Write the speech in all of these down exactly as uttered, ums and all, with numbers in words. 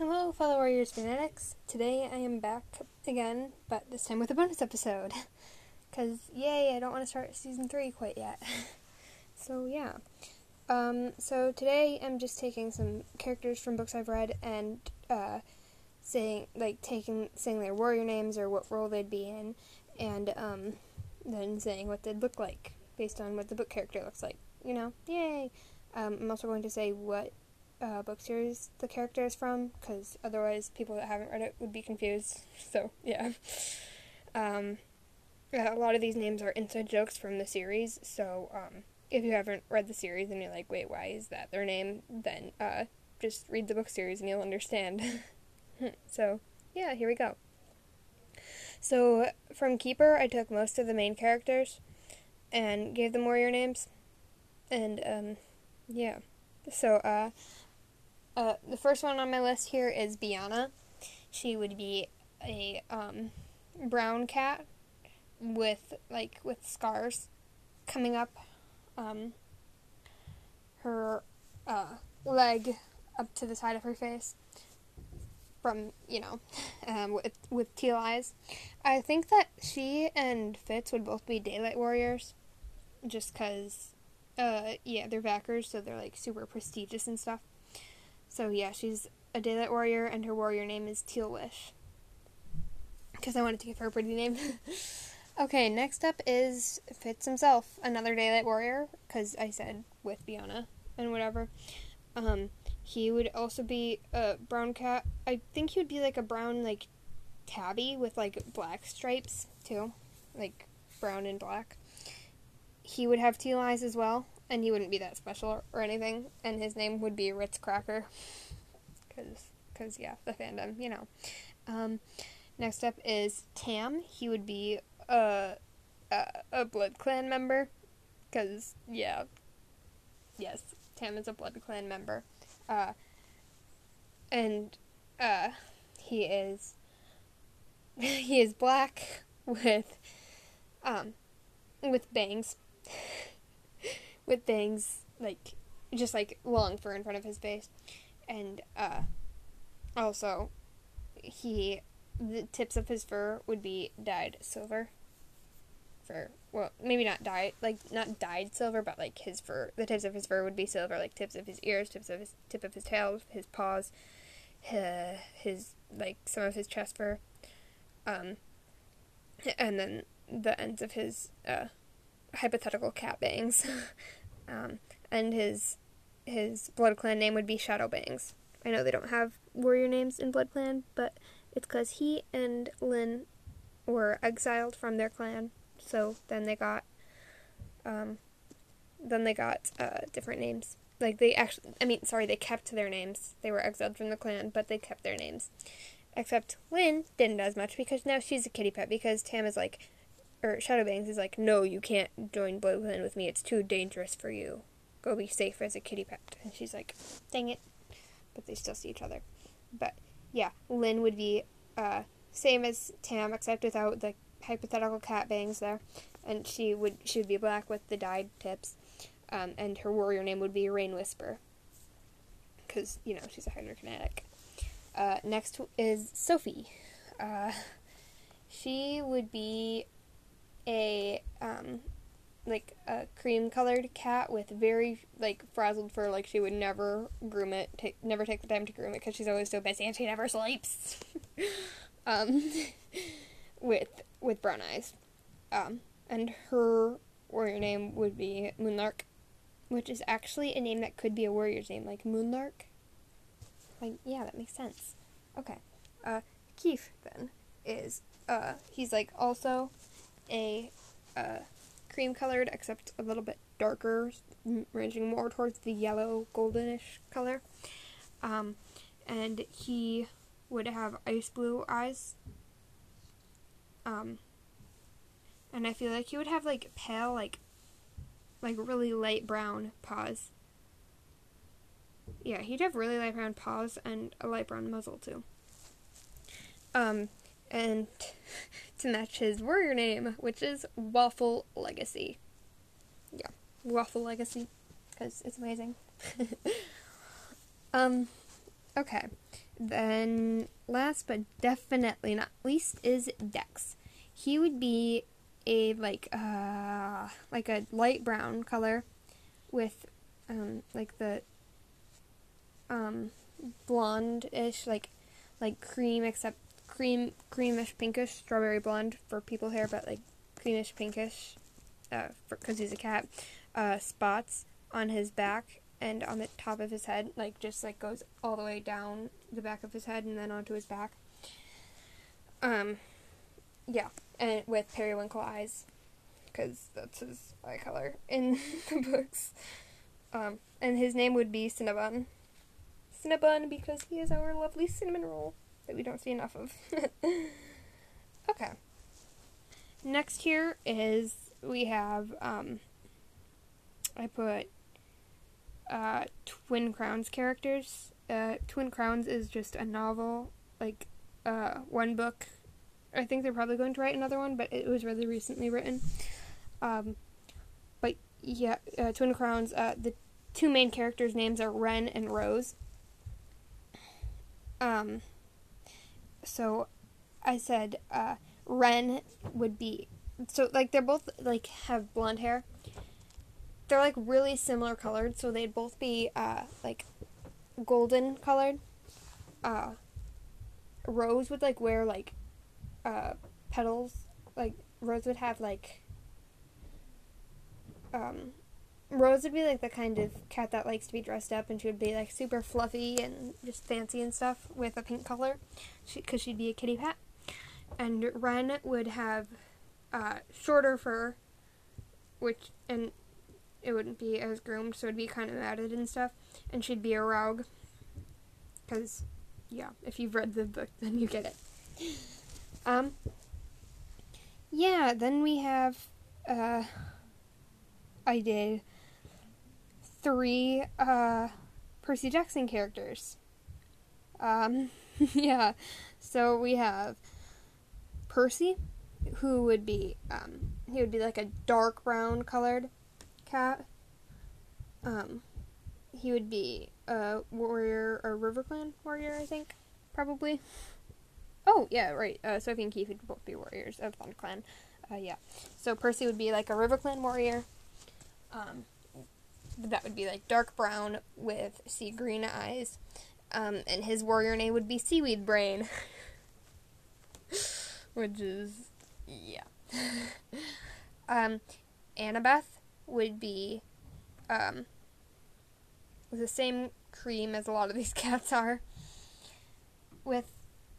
Hello, fellow Warriors Fanatics. Today I am back again, but this time with a bonus episode. Because, yay, I don't want to start season three quite yet. So, yeah. Um, so today I'm just taking some characters from books I've read and, uh, saying, like, taking, saying their warrior names or what role they'd be in, and, um, then saying what they'd look like based on what the book character looks like. You know? Yay! Um, I'm also going to say what Uh, book series the character is from, because otherwise people that haven't read it would be confused, so yeah. Um, a lot of these names are inside jokes from the series, so um, if you haven't read the series and you're like, wait, why is that their name, then uh, just read the book series and you'll understand. So, yeah, here we go. So, from Keeper, I took most of the main characters and gave them warrior names, and um, yeah. So, uh, Uh, the first one on my list here is Biana. She would be a, um, brown cat with, like, with scars coming up, um, her, uh, leg up to the side of her face from, you know, um, with, with teal eyes. I think that she and Fitz would both be Daylight Warriors, just 'cause, uh, yeah, they're backers, so they're, like, super prestigious and stuff. So yeah, she's a Daylight Warrior, and her warrior name is Teal Wish, because I wanted to give her a pretty name. Okay, next up is Fitz himself, another Daylight Warrior, because I said with Biana and whatever. Um, he would also be a brown cat. I think he would be like a brown, like, tabby with, like, black stripes, too. Like, brown and black. He would have teal eyes as well. And he wouldn't be that special or anything. And his name would be Ritz Cracker. Because, cause, yeah, the fandom, you know. Um, next up is Tam. He would be a, a, a Blood Clan member. Because, yeah. Yes, Tam is a Blood Clan member. Uh, and uh, he is... he is black with... Um, with bangs. With bangs, like, just, like, long fur in front of his face. And, uh, also, he, the tips of his fur would be dyed silver. For, well, maybe not dyed, like, not dyed silver, but, like, his fur, the tips of his fur would be silver, like, tips of his ears, tips of his, tip of his tail, his paws, his, his like, some of his chest fur, um, and then the ends of his, uh, hypothetical cat bangs. Um, and his his Blood Clan name would be Shadow Bangs. I know they don't have warrior names in Blood Clan, but it's because he and Lin were exiled from their clan, so then they got, um, then they got, uh, different names. Like, they actually, I mean, sorry, they kept their names. They were exiled from the clan, but they kept their names. Except Lin didn't as much, because now she's a kitty pet, because Tam is like, or Shadowbangs is like, no, you can't join Blood Clan with me, it's too dangerous for you. Go be safe as a kitty pet. And she's like, dang it. But they still see each other. But, yeah, Lin would be, uh, same as Tam, except without the hypothetical cat bangs there. And she would, she would be black with the dyed tips. Um, and her warrior name would be Rain Whisper. Because, you know, she's a hydrokinetic. Uh, next is Sophie. Uh, she would be a, um, like, a cream-colored cat with very, like, frazzled fur, like, she would never groom it, take, never take the time to groom it, because she's always so busy, and she never sleeps, um, with, with brown eyes, um, and her warrior name would be Moonlark, which is actually a name that could be a warrior's name, like, Moonlark, like, yeah, that makes sense. Okay, uh, Keith, then, is, uh, he's, like, also a uh, cream-colored, except a little bit darker, ranging more towards the yellow, goldenish color. Um, and he would have ice blue eyes. Um, and I feel like he would have, like, pale, like, like really light brown paws. Yeah, he'd have really light brown paws and a light brown muzzle, too. Um, and to match his warrior name, which is Waffle Legacy. Yeah, Waffle Legacy, because it's amazing. um, Okay, then last but definitely not least is Dex. He would be a, like, uh, like a light brown color with, um, like the, um, blonde-ish, like, like cream, except cream, creamish, pinkish, strawberry blonde for people here, but, like, creamish, pinkish, uh, because he's a cat, uh, spots on his back and on the top of his head, like, just, like, goes all the way down the back of his head and then onto his back. Um, yeah, and with periwinkle eyes, because that's his eye color in the books. Um, and his name would be Cinnabon. Cinnabon, because he is our lovely cinnamon roll that we don't see enough of. Okay. Next here is, we have, um, I put, uh, Twin Crowns characters. Uh, Twin Crowns is just a novel, like, uh, one book. I think they're probably going to write another one, but it was really recently written. Um, but yeah, uh, Twin Crowns, uh, the two main characters' names are Ren and Rose. Um, so I said, uh, Ren would be, so, like, they're both, like, have blonde hair. They're, like, really similar colored, so they'd both be, uh, like, golden colored. Uh, Rose would, like, wear, like, uh, petals, like, Rose would have, like, um, Rose would be, like, the kind of cat that likes to be dressed up, and she would be, like, super fluffy and just fancy and stuff with a pink color, because she, she'd be a kitty cat. And Ren would have, uh, shorter fur, which, and it wouldn't be as groomed, so it'd be kind of matted and stuff, and she'd be a rogue, because, yeah, if you've read the book, then you get it. Um, yeah, then we have, uh, I did three, uh, Percy Jackson characters. Um, yeah, so we have Percy, who would be, um, he would be, like, a dark brown colored cat. Um, he would be a warrior, a river clan warrior, I think, probably. Oh, yeah, right, uh, Sophie and Keith would both be warriors of Thorn Clan, uh, yeah. So Percy would be, like, a river clan warrior, um, that would be, like, dark brown with sea green eyes, um, and his warrior name would be Seaweed Brain, which is, yeah. um, Annabeth would be, um, the same cream as a lot of these cats are, with,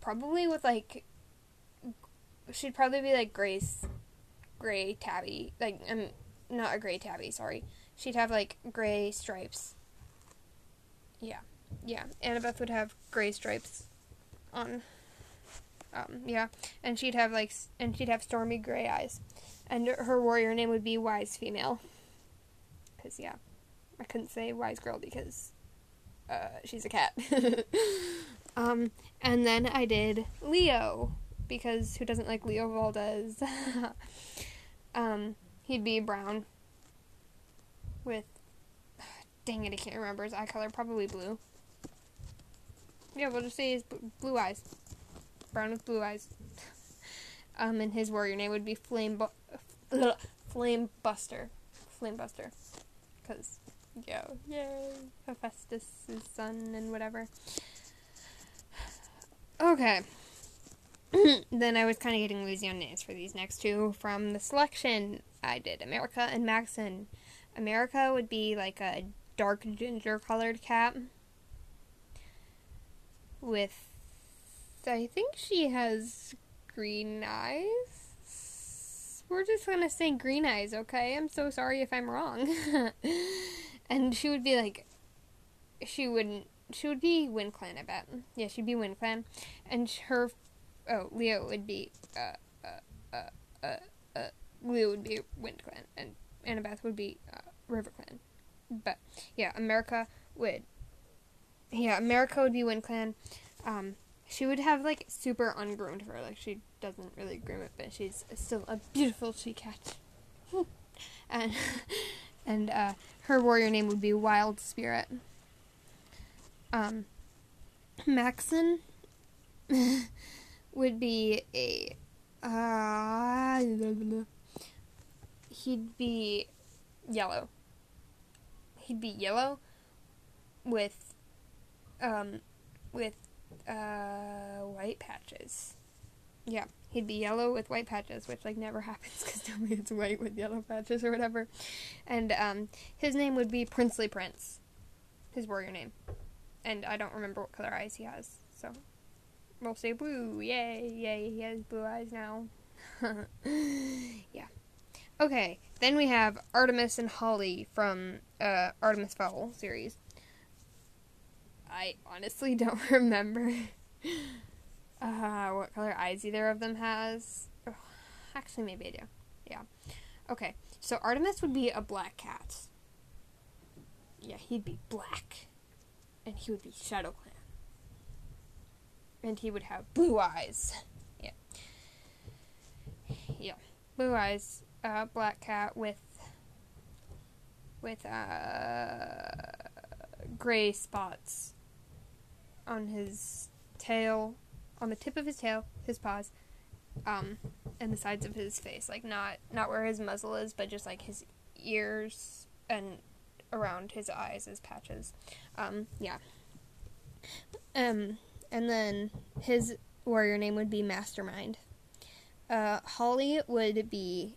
probably with, like, she'd probably be, like, Grace, gray tabby, like, um, not a gray tabby, sorry, she'd have, like, gray stripes, yeah, yeah, Annabeth would have gray stripes on, um, yeah, and she'd have, like, and she'd have stormy gray eyes, and her warrior name would be Wise Female, because, yeah, I couldn't say Wise Girl, because, uh, she's a cat. Um, and then I did Leo, because who doesn't like Leo Valdez? um, he'd be brown with, dang it, I can't remember his eye color, probably blue. Yeah, we'll just say he's blue eyes. Brown with blue eyes. um, and his warrior name would be Flame, bu- Flame Buster. Flame Buster. Because, yeah, yay, Hephaestus' son and whatever. Okay, then I was kind of getting loosey on names for these next two from the selection. I did America and Maxon. America would be like a dark ginger colored cat with, I think she has green eyes. We're just going to say green eyes, okay? I'm so sorry if I'm wrong. And she would be like, she wouldn't. She would be Wind Clan, I bet. Yeah, she'd be Wind Clan. And her... Oh, Leo would be... Uh, uh, uh, uh, uh, Leo would be Wind Clan. And Annabeth would be uh, River Clan. But, yeah, America would... Yeah, America would be Wind Clan. Um, she would have, like, super ungroomed fur. Like, she doesn't really groom it, but she's still a beautiful she-cat. and, and uh, her warrior name would be Wild Spirit. Um, Maxon would be a, uh, he'd be yellow. He'd be yellow with, um, with, uh, white patches. Yeah, he'd be yellow with white patches, which, like, never happens, because normally it's white with yellow patches or whatever. And, um, his name would be Princely Prince, his warrior name. And I don't remember what color eyes he has, so we'll say blue. Yay, yay, he has blue eyes now. Yeah. Okay, then we have Artemis and Holly from, uh, Artemis Fowl series. I honestly don't remember... Uh, what color eyes either of them has. Oh, actually, maybe I do. Yeah. Okay, so Artemis would be a black cat. Yeah, he'd be black. And he would be Shadow Clan. And he would have blue eyes. Yeah. Yeah. Blue eyes, uh, black cat with, with, uh, gray spots on his tail. On the tip of his tail, his paws, um, and the sides of his face. Like, not, not where his muzzle is, but just, like, his ears and around his eyes as patches. Um, yeah. Um, and then his warrior name would be Mastermind. Uh, Holly would be...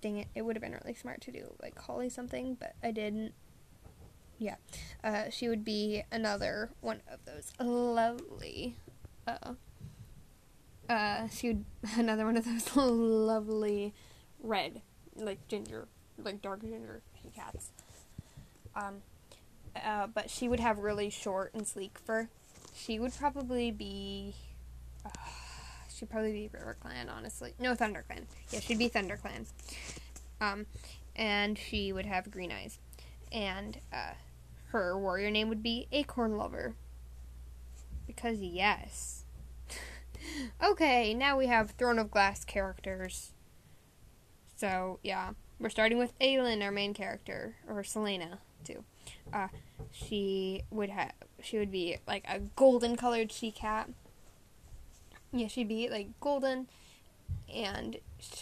Dang it, it would have been really smart to do, like, Holly something, but I didn't. Yeah. Uh, she would be another one of those lovely... Uh-oh. Uh, she would, another one of those lovely red, like ginger, like dark ginger cats. Um, uh, but she would have really short and sleek fur. She would probably be, uh, she'd probably be River Clan, honestly. No, Thunder Clan. Yeah, she'd be Thunder Clan. Um, and she would have green eyes. And, uh, her warrior name would be Acorn Lover. Because yes. Okay, now we have Throne of Glass characters. So, yeah. We're starting with Aelin, our main character. Or Selena, too. Uh, she would have... She would be, like, a golden-colored she-cat. Yeah, she'd be, like, golden. And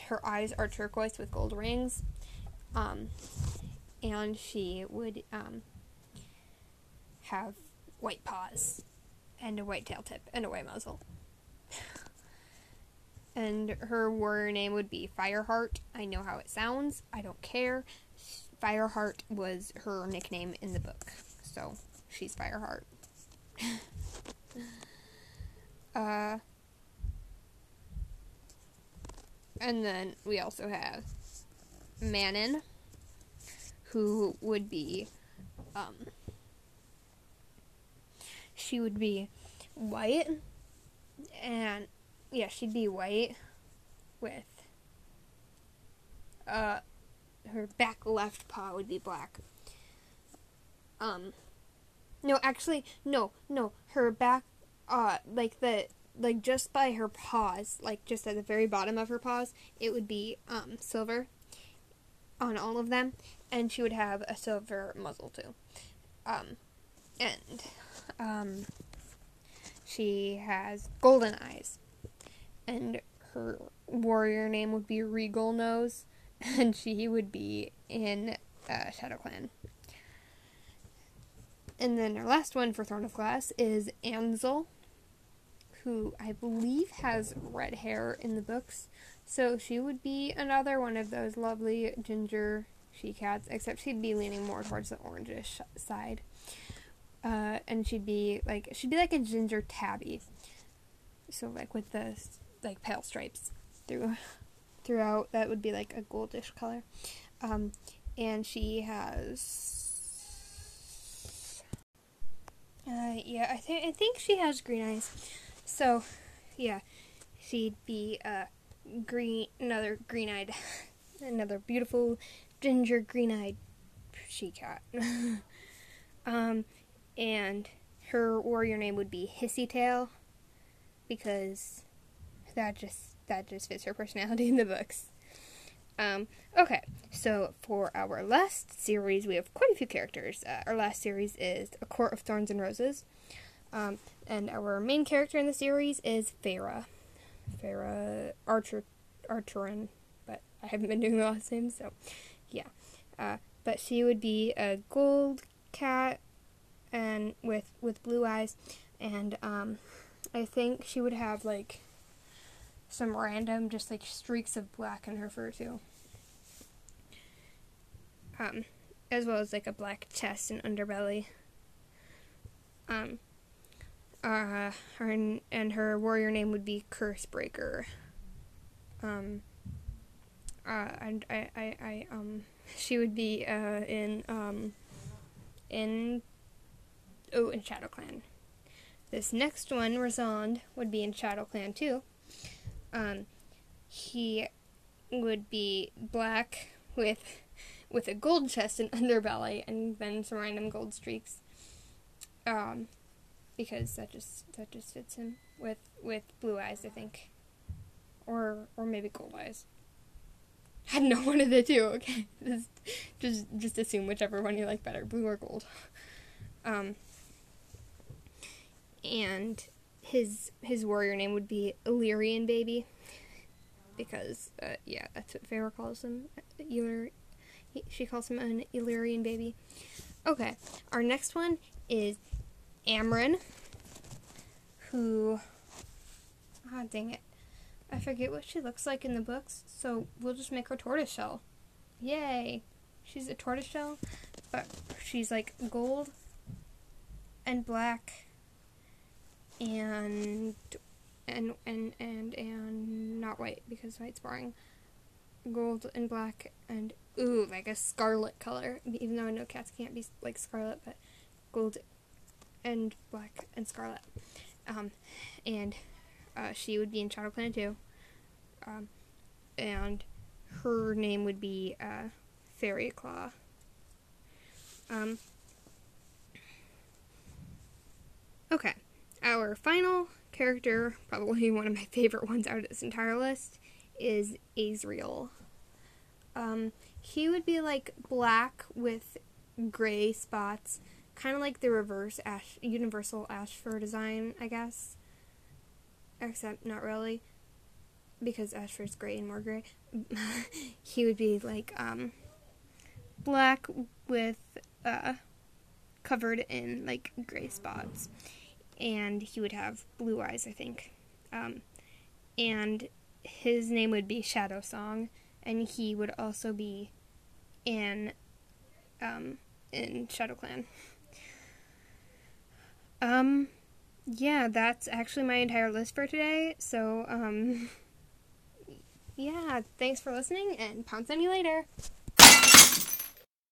her eyes are turquoise with gold rings. Um, and she would, um... have white paws. And a white tail tip. And a white muzzle. And her warrior name would be Fireheart. I know how it sounds. I don't care. Fireheart was her nickname in the book. So, she's Fireheart. uh, and then we also have Manon. Who would be... Um... She would be white, and, yeah, she'd be white with, uh, her back left paw would be black. Um, no, actually, no, no, her back, uh, like the, like just by her paws, like just at the very bottom of her paws, it would be, um, silver on all of them, and she would have a silver muzzle too. Um, and... Um, she has golden eyes, and her warrior name would be Regal Nose, and she would be in, uh, Shadow Clan. And then our last one for Throne of Glass is Ansel, who I believe has red hair in the books, so she would be another one of those lovely ginger she-cats, except she'd be leaning more towards the orangish side. Uh, and she'd be, like, she'd be like a ginger tabby. So, like, with the, like, pale stripes through, throughout, that would be, like, a goldish color. Um, and she has, uh, yeah, I think, I think she has green eyes. So, yeah, she'd be, uh, green, another green-eyed, another beautiful ginger green-eyed she-cat. um, And her warrior name would be Hissy Tail, because that just that just fits her personality in the books. Um, okay, so for our last series, we have quite a few characters. Uh, our last series is A Court of Thorns and Roses. Um, and our main character in the series is Thera. Thera Archer, Archeron, but I haven't been doing the last name, so yeah. Uh, but she would be a gold cat and with with blue eyes, and um, I think she would have like some random just like streaks of black in her fur too. Um, as well as like a black chest and underbelly. Um, uh, her n- and her warrior name would be Cursebreaker. Um, uh, and I, I, I, um, she would be, uh, in, um, in, oh, in Shadow Clan. This next one, Rizond, would be in Shadow Clan too. Um, he would be black with, with a gold chest and underbelly, and then some random gold streaks. Um, because that just, that just fits him with, with blue eyes, I think. Or, or maybe gold eyes. I don't know, one of the two, okay? Just, just, just assume whichever one you like better, blue or gold. Um, and his, his warrior name would be Illyrian Baby. Because, uh, yeah, that's what Feyre calls him. Illyrian. She calls him an Illyrian baby. Okay, our next one is Amron, who, ah, oh, dang it, I forget what she looks like in the books, so we'll just make her tortoiseshell. Yay! She's a tortoiseshell, but she's like gold and black and and and and and not white because white's boring. Gold and black and ooh, like a scarlet color, even though I know cats can't be like scarlet, but gold and black and scarlet. Um, and uh, she would be in Shadow Clan too. Um, and her name would be uh, Fairy Claw. Um, okay, our final character, probably one of my favorite ones out of this entire list, is Azrael. Um, he would be like black with gray spots, kind of like the reverse ash, universal ash fur design, I guess. Except not really, because ash fur is gray and more gray. He would be like um, black with uh, covered in like gray spots, and he would have blue eyes, I think. Um, and his name would be Shadow Song. And he would also be in, um, in Shadow Clan. Um, yeah, that's actually my entire list for today. So, um, yeah, thanks for listening, and pounce on you later.